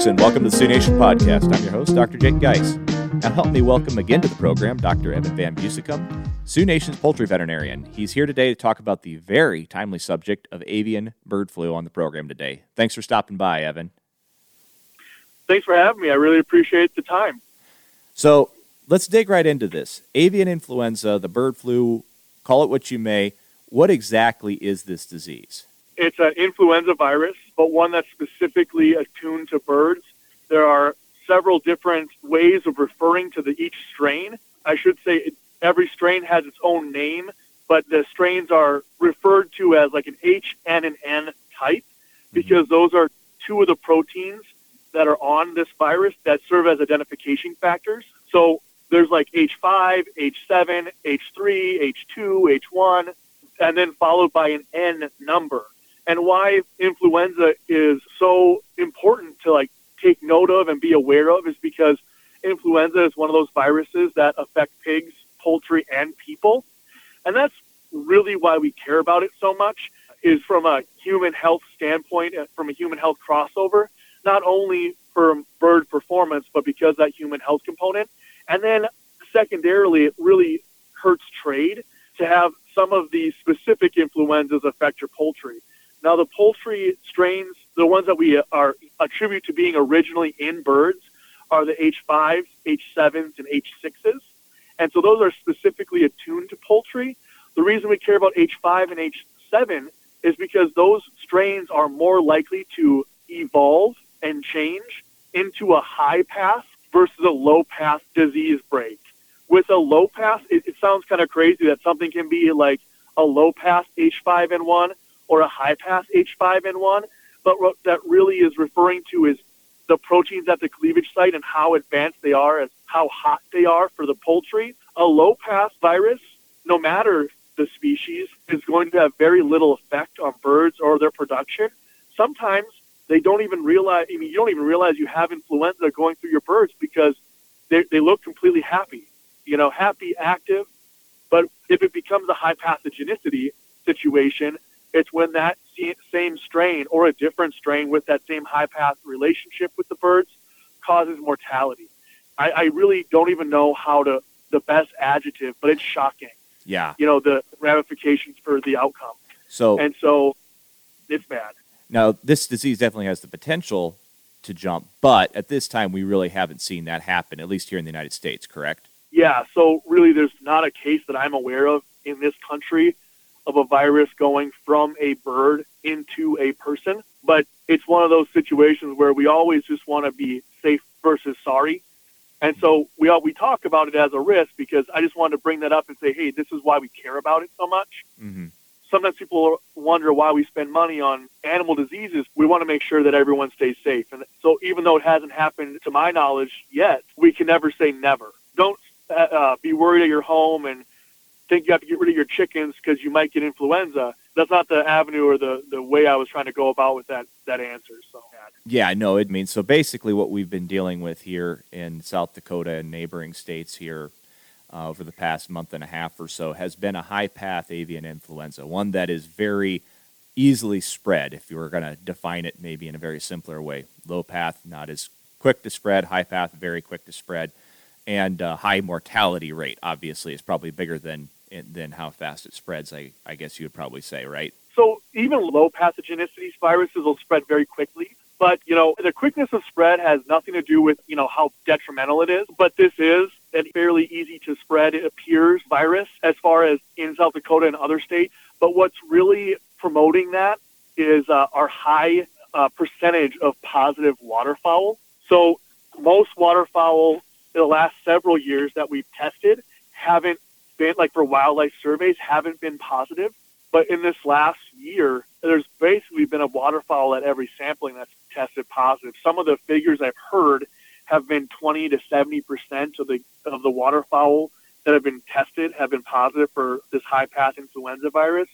folks, and welcome to the Sioux Nation Podcast. I'm your host, Dr. Jake Geis. Now help me welcome again to the program Dr. Evan VanBeusekom, Sioux Nation's poultry veterinarian. He's here today to talk about the very timely subject of avian bird flu on the program today. Thanks for stopping by, Evan. Thanks for having me. I really appreciate the time. So let's dig right into this. Avian influenza, the bird flu, call it what you may. What exactly is this disease? It's an influenza virus, but one that's specifically attuned to birds. There are several different ways of referring to each strain. I should say every strain has its own name, but the strains are referred to as like an H and an N type because those are two of the proteins that are on this virus that serve as identification factors. So there's like H5, H7, H3, H2, H1, and then followed by an N number. And why influenza is so important to like take note of and be aware of is because influenza is one of those viruses that affect pigs, poultry, and people. And that's really why we care about it so much, is from a human health standpoint, from a human health crossover, not only for bird performance, but because that human health component. And then secondarily, it really hurts trade to have some of the specific influenzas affect your poultry. Now, the poultry strains, the ones that we are attribute to being originally in birds, are the H5s, H7s, and H6s. And so those are specifically attuned to poultry. The reason we care about H5 and H7 is because those strains are more likely to evolve and change into a high path versus a low path disease break. With a low path, it sounds kind of crazy that something can be like a low path H5N1 or a high path H5N1, but what that really is referring to is the proteins at the cleavage site and how advanced they are, as how hot they are for the poultry. A low path virus, no matter the species, is going to have very little effect on birds or their production. Sometimes they don't even realize, I mean, you don't even realize you have influenza going through your birds because they look completely happy. You know, happy, active, but if it becomes a high pathogenicity situation, it's when that same strain or a different strain with that same high path relationship with the birds causes mortality. I really don't even know how to, the best adjective, but it's shocking. Yeah. You know, the ramifications for the outcome. So it's bad. Now, this disease definitely has the potential to jump, but at this time, we really haven't seen that happen, at least here in the United States, correct? Yeah, so really there's not a case that I'm aware of in this country of a virus going from a bird into a person, but it's one of those situations where we always just want to be safe versus sorry. And so we talk about it as a risk because I just wanted to bring that up and say, hey, this is why we care about it so much. Mm-hmm. Sometimes people wonder why we spend money on animal diseases. We want to make sure that everyone stays safe. And so even though it hasn't happened to my knowledge yet, we can never say never. Don't be worried at your home and think you have to get rid of your chickens because you might get influenza. That's not the avenue or the way I was trying to go about with that answer. So yeah, no, it means so basically what we've been dealing with here in South Dakota and neighboring states here over the past month and a half or so has been a high path avian influenza, one that is very easily spread, if you were going to define it maybe in a very simpler way. Low path, not as quick to spread, high path, very quick to spread. And high mortality rate, obviously, is probably bigger than how fast it spreads, I guess you would probably say, right? So even low pathogenicity viruses will spread very quickly. But, you know, the quickness of spread has nothing to do with, you know, how detrimental it is. But this is a fairly easy to spread, it appears, virus as far as in South Dakota and other states. But what's really promoting that is our high percentage of positive waterfowl. So most waterfowl in the last several years that we've tested haven't been, like for wildlife surveys, haven't been positive. But in this last year, there's basically been a waterfowl at every sampling that's tested positive. Some of the figures I've heard have been 20 to 70% of the waterfowl that have been tested have been positive for this high path influenza virus,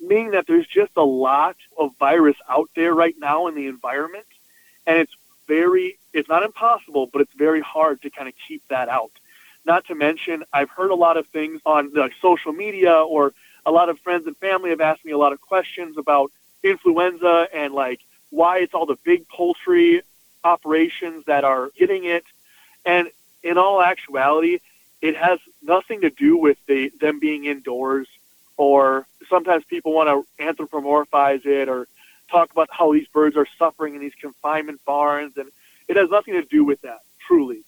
meaning that there's just a lot of virus out there right now in the environment, and it's not impossible, but it's very hard to kind of keep that out. Not to mention, I've heard a lot of things on the social media, or a lot of friends and family have asked me a lot of questions about influenza and like why it's all the big poultry operations that are getting it. And in all actuality, it has nothing to do with them being indoors, or sometimes people want to anthropomorphize it or talk about how these birds are suffering in these confinement barns, and it has nothing to do with that, truly.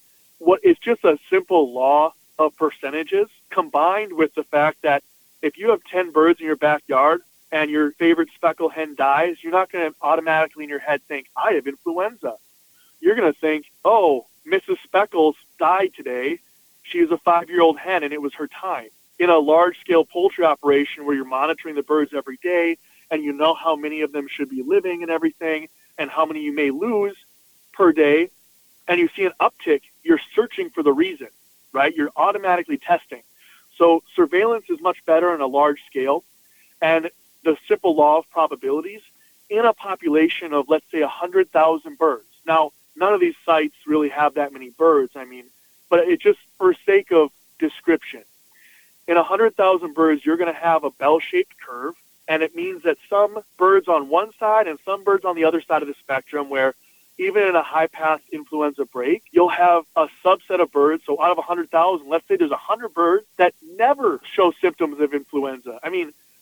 It's just a simple law of percentages combined with the fact that if you have 10 birds in your backyard and your favorite speckled hen dies, you're not going to automatically in your head think, I have influenza. You're going to think, oh, Mrs. Speckles died today. She was a 5-year-old hen, and it was her time. In a large-scale poultry operation where you're monitoring the birds every day and you know how many of them should be living and everything and how many you may lose per day, and you see an uptick, you're searching for the reason, right? You're automatically testing. So surveillance is much better on a large scale. And the simple law of probabilities in a population of, let's say, 100,000 birds. Now, none of these sites really have that many birds, but it just for sake of description. In 100,000 birds, you're going to have a bell-shaped curve, and it means that some birds on one side and some birds on the other side of the spectrum, where even in a high-pass influenza break, you'll have a subset of birds. So out of 100,000, let's say there's 100 birds that never show symptoms of influenza.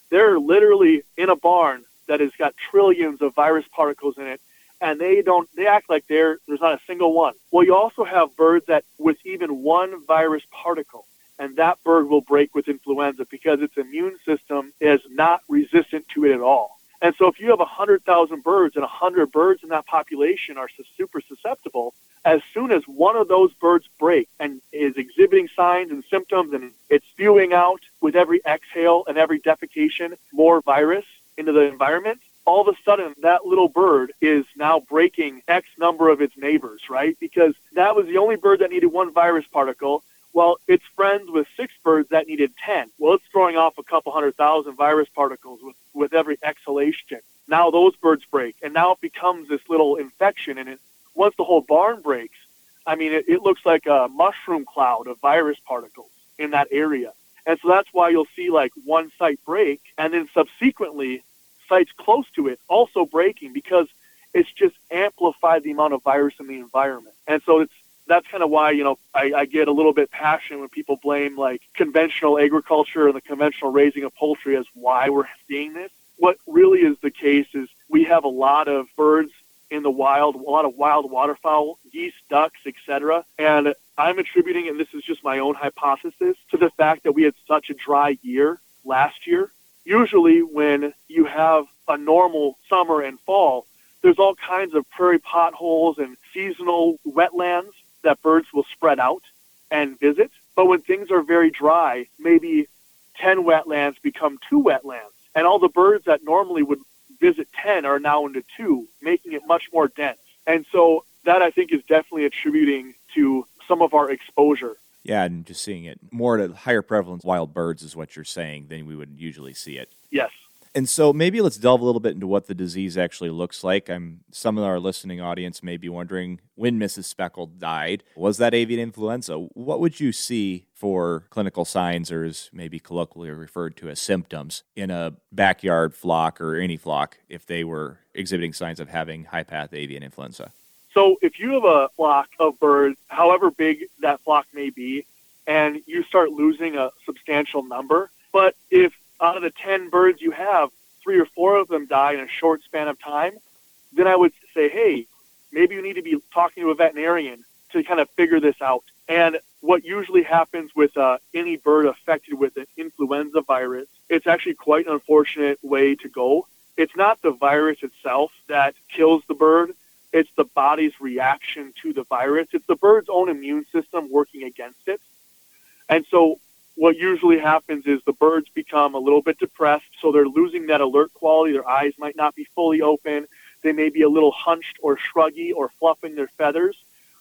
They're literally in a barn that has got trillions of virus particles in it, and they act like there's not a single one. Well, you also have birds that with even one virus particle, and that bird will break with influenza because its immune system is not resistant to it at all. And so if you have 100,000 birds and 100 birds in that population are super susceptible, as soon as one of those birds breaks and is exhibiting signs and symptoms and it's spewing out with every exhale and every defecation more virus into the environment, all of a sudden, that little bird is now breaking X number of its neighbors, right? Because that was the only bird that needed one virus particle. Well, it's friends with 6 birds that needed 10. Well, it's throwing off a couple 100,000 virus particles with every exhalation. Now those birds break, and now it becomes this little infection. And once the whole barn breaks, it looks like a mushroom cloud of virus particles in that area. And so that's why you'll see one site break, and then subsequently, sites close to it also breaking, because it's just amplified the amount of virus in the environment. And so that's kind of why, I get a little bit passionate when people blame conventional agriculture and the conventional raising of poultry as why we're seeing this. What really is the case is we have a lot of birds in the wild, a lot of wild waterfowl, geese, ducks, etc. And I'm attributing, and this is just my own hypothesis, to the fact that we had such a dry year last year. Usually when you have a normal summer and fall, there's all kinds of prairie potholes and seasonal wetlands that birds will spread out and visit. But when things are very dry, maybe 10 wetlands become 2 wetlands. And all the birds that normally would visit 10 are now into 2, making it much more dense. And so that, I think, is definitely attributing to some of our exposure. Yeah, and just seeing it more at a higher prevalence of wild birds is what you're saying than we would usually see it. Yes. And so maybe let's delve a little bit into what the disease actually looks like. Some of our listening audience may be wondering, when Mrs. Speckled died, was that avian influenza? What would you see for clinical signs, or is maybe colloquially referred to as symptoms, in a backyard flock or any flock if they were exhibiting signs of having high-path avian influenza? So if you have a flock of birds, however big that flock may be, and you start losing a substantial number, but if out of the 10 birds you have, 3 or 4 of them die in a short span of time, then I would say, hey, maybe you need to be talking to a veterinarian to kind of figure this out. And what usually happens with any bird affected with an influenza virus, it's actually quite an unfortunate way to go. It's not the virus itself that kills the bird. It's the body's reaction to the virus. It's the bird's own immune system working against it. And so what usually happens is the birds become a little bit depressed, so they're losing that alert quality. Their eyes might not be fully open. They may be a little hunched or shruggy or fluffing their feathers.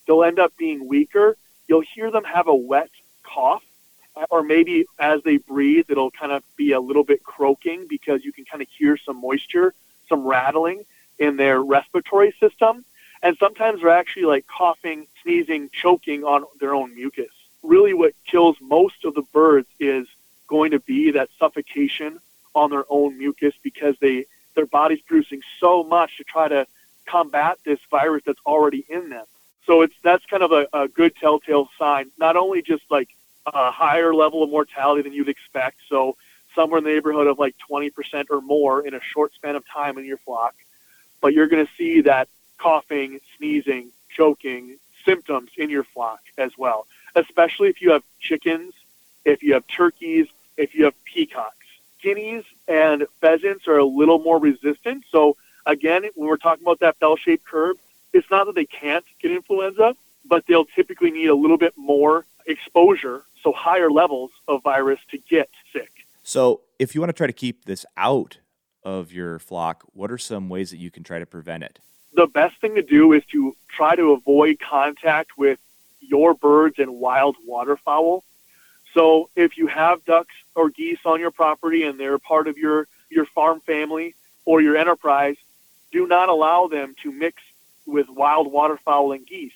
They'll end up being weaker. You'll hear them have a wet cough, or maybe as they breathe, it'll kind of be a little bit croaking because you can kind of hear some moisture, some rattling in their respiratory system. And sometimes they're actually coughing, sneezing, choking on their own mucus. Really what kills most of the birds is going to be that suffocation on their own mucus because their body's producing so much to try to combat this virus that's already in them. So that's kind of a good telltale sign, not only just like a higher level of mortality than you'd expect, so somewhere in the neighborhood of like 20% or more in a short span of time in your flock, but you're going to see that coughing, sneezing, choking symptoms in your flock as well, especially if you have chickens, if you have turkeys, if you have peacocks. Guineas and pheasants are a little more resistant. So again, when we're talking about that bell-shaped curve, it's not that they can't get influenza, but they'll typically need a little bit more exposure, so higher levels of virus to get sick. So if you want to try to keep this out of your flock, what are some ways that you can try to prevent it? The best thing to do is to try to avoid contact with your birds and wild waterfowl. So if you have ducks or geese on your property and they're part of your farm family or your enterprise, do not allow them to mix with wild waterfowl and geese.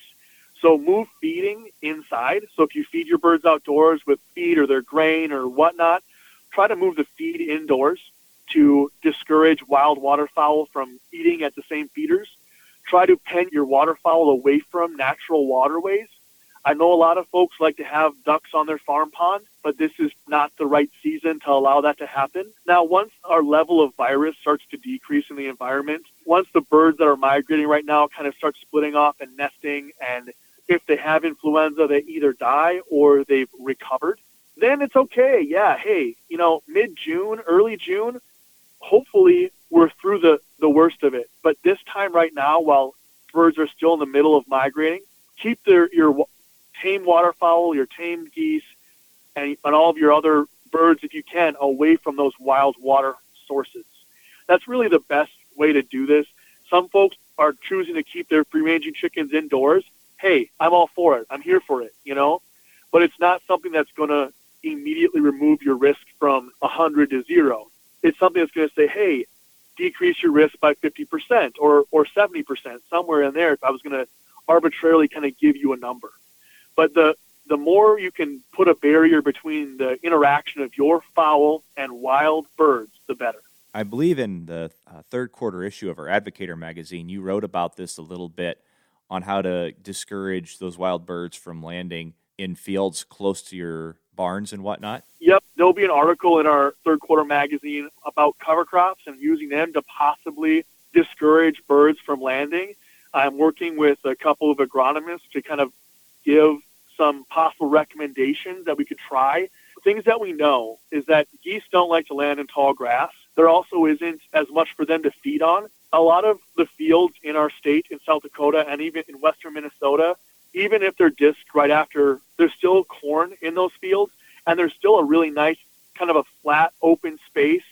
So move feeding inside. So if you feed your birds outdoors with feed or their grain or whatnot, try to move the feed indoors to discourage wild waterfowl from eating at the same feeders. Try to pen your waterfowl away from natural waterways. I know a lot of folks like to have ducks on their farm pond, but this is not the right season to allow that to happen. Now, once our level of virus starts to decrease in the environment, once the birds that are migrating right now kind of start splitting off and nesting, and if they have influenza, they either die or they've recovered, then it's okay. Yeah, hey, mid-June, early June, hopefully we're through the worst of it. But this time right now, while birds are still in the middle of migrating, keep your tame waterfowl, your tame geese, and all of your other birds, if you can, away from those wild water sources. That's really the best way to do this. Some folks are choosing to keep their free-ranging chickens indoors. Hey, I'm all for it. I'm here for it, But it's not something that's going to immediately remove your risk from 100 to 0. It's something that's going to say, hey, decrease your risk by 50% or 70%, somewhere in there if I was going to arbitrarily kind of give you a number. But the more you can put a barrier between the interaction of your fowl and wild birds, the better. I believe in the third quarter issue of our Advocator magazine, you wrote about this a little bit on how to discourage those wild birds from landing in fields close to your barns and whatnot. Yep, there'll be an article in our third quarter magazine about cover crops and using them to possibly discourage birds from landing. I'm working with a couple of agronomists to kind of give some possible recommendations that we could try. Things that we know is that geese don't like to land in tall grass. There also isn't as much for them to feed on. A lot of the fields in our state, in South Dakota and even in western Minnesota, even if they're disced right after, there's still corn in those fields, and there's still a really nice kind of a flat open space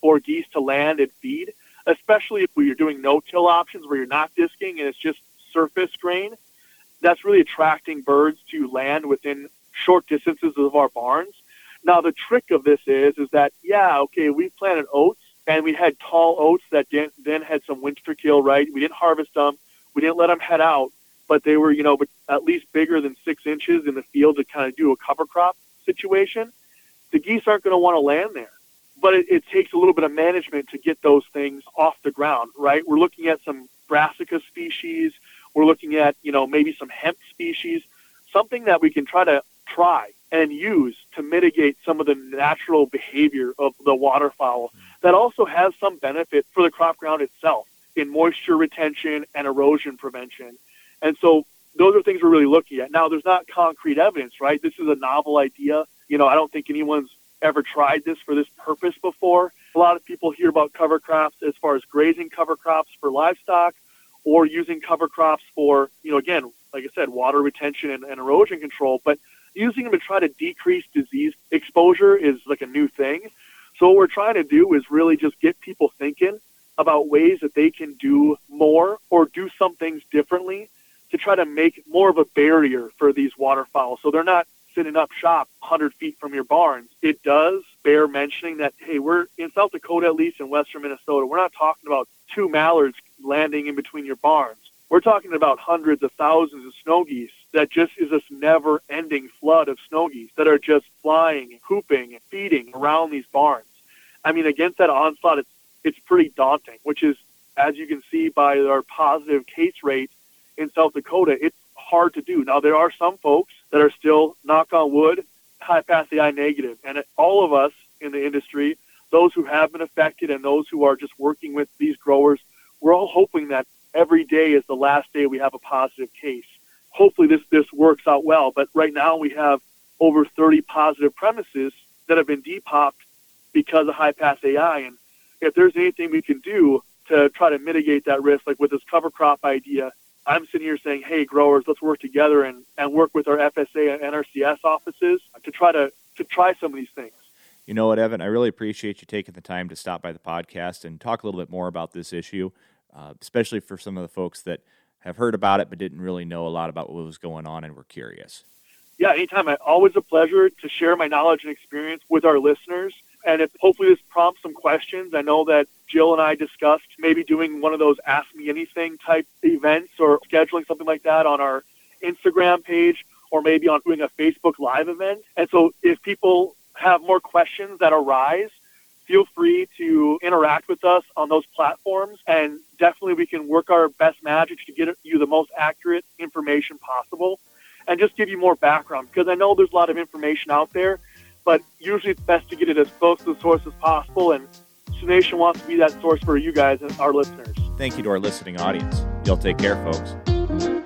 for geese to land and feed, especially if you're doing no-till options where you're not disking and it's just surface grain. That's really attracting birds to land within short distances of our barns. Now, the trick of this is that, we planted oats, and we had tall oats that then had some winter kill, right? We didn't harvest them. We didn't let them head out, but they were, at least bigger than 6 inches in the field to kind of do a cover crop situation. The geese aren't going to want to land there, but it takes a little bit of management to get those things off the ground, right? We're looking at some brassica species. We're looking at, maybe some hemp species, something that we can try and use to mitigate some of the natural behavior of the waterfowl that also has some benefit for the crop ground itself in moisture retention and erosion prevention. And so those are things we're really looking at. Now, there's not concrete evidence, right? This is a novel idea. I don't think anyone's ever tried this for this purpose before. A lot of people hear about cover crops as far as grazing cover crops for livestock, or using cover crops for, again, like I said, water retention and erosion control. But using them to try to decrease disease exposure is like a new thing. So what we're trying to do is really just get people thinking about ways that they can do more or do some things differently to try to make more of a barrier for these waterfowl. So they're not sitting up shop 100 feet from your barns. It does bear mentioning that, hey, we're in South Dakota, at least in western Minnesota, we're not talking about two mallards landing in between your barns. We're talking about hundreds of thousands of snow geese that just is this never-ending flood of snow geese that are just flying, hooping, and feeding around these barns. I mean, against that onslaught, it's pretty daunting, which is as you can see by our positive case rate in South Dakota, it's hard to do. Now, there are some folks that are still, knock on wood, HPAI negative. And all of us in the industry, those who have been affected and those who are just working with these growers, we're all hoping that every day is the last day we have a positive case. Hopefully this works out well. But right now we have over 30 positive premises that have been depopped because of HPAI. And if there's anything we can do to try to mitigate that risk, like with this cover crop idea, I'm sitting here saying, hey, growers, let's work together and work with our FSA and NRCS offices to try some of these things. You know what, Evan, I really appreciate you taking the time to stop by the podcast and talk a little bit more about this issue, especially for some of the folks that have heard about it but didn't really know a lot about what was going on and were curious. Yeah, anytime. Always a pleasure to share my knowledge and experience with our listeners. And if hopefully this prompts some questions, I know that Jill and I discussed maybe doing one of those Ask Me Anything type events or scheduling something like that on our Instagram page or maybe on doing a Facebook Live event. And so if people have more questions that arise, feel free to interact with us on those platforms. And definitely we can work our best magic to get you the most accurate information possible and just give you more background, because I know there's a lot of information out there. But usually it's best to get it as close to the source as possible, and Sioux Nation wants to be that source for you guys and our listeners. Thank you to our listening audience. Y'all take care, folks.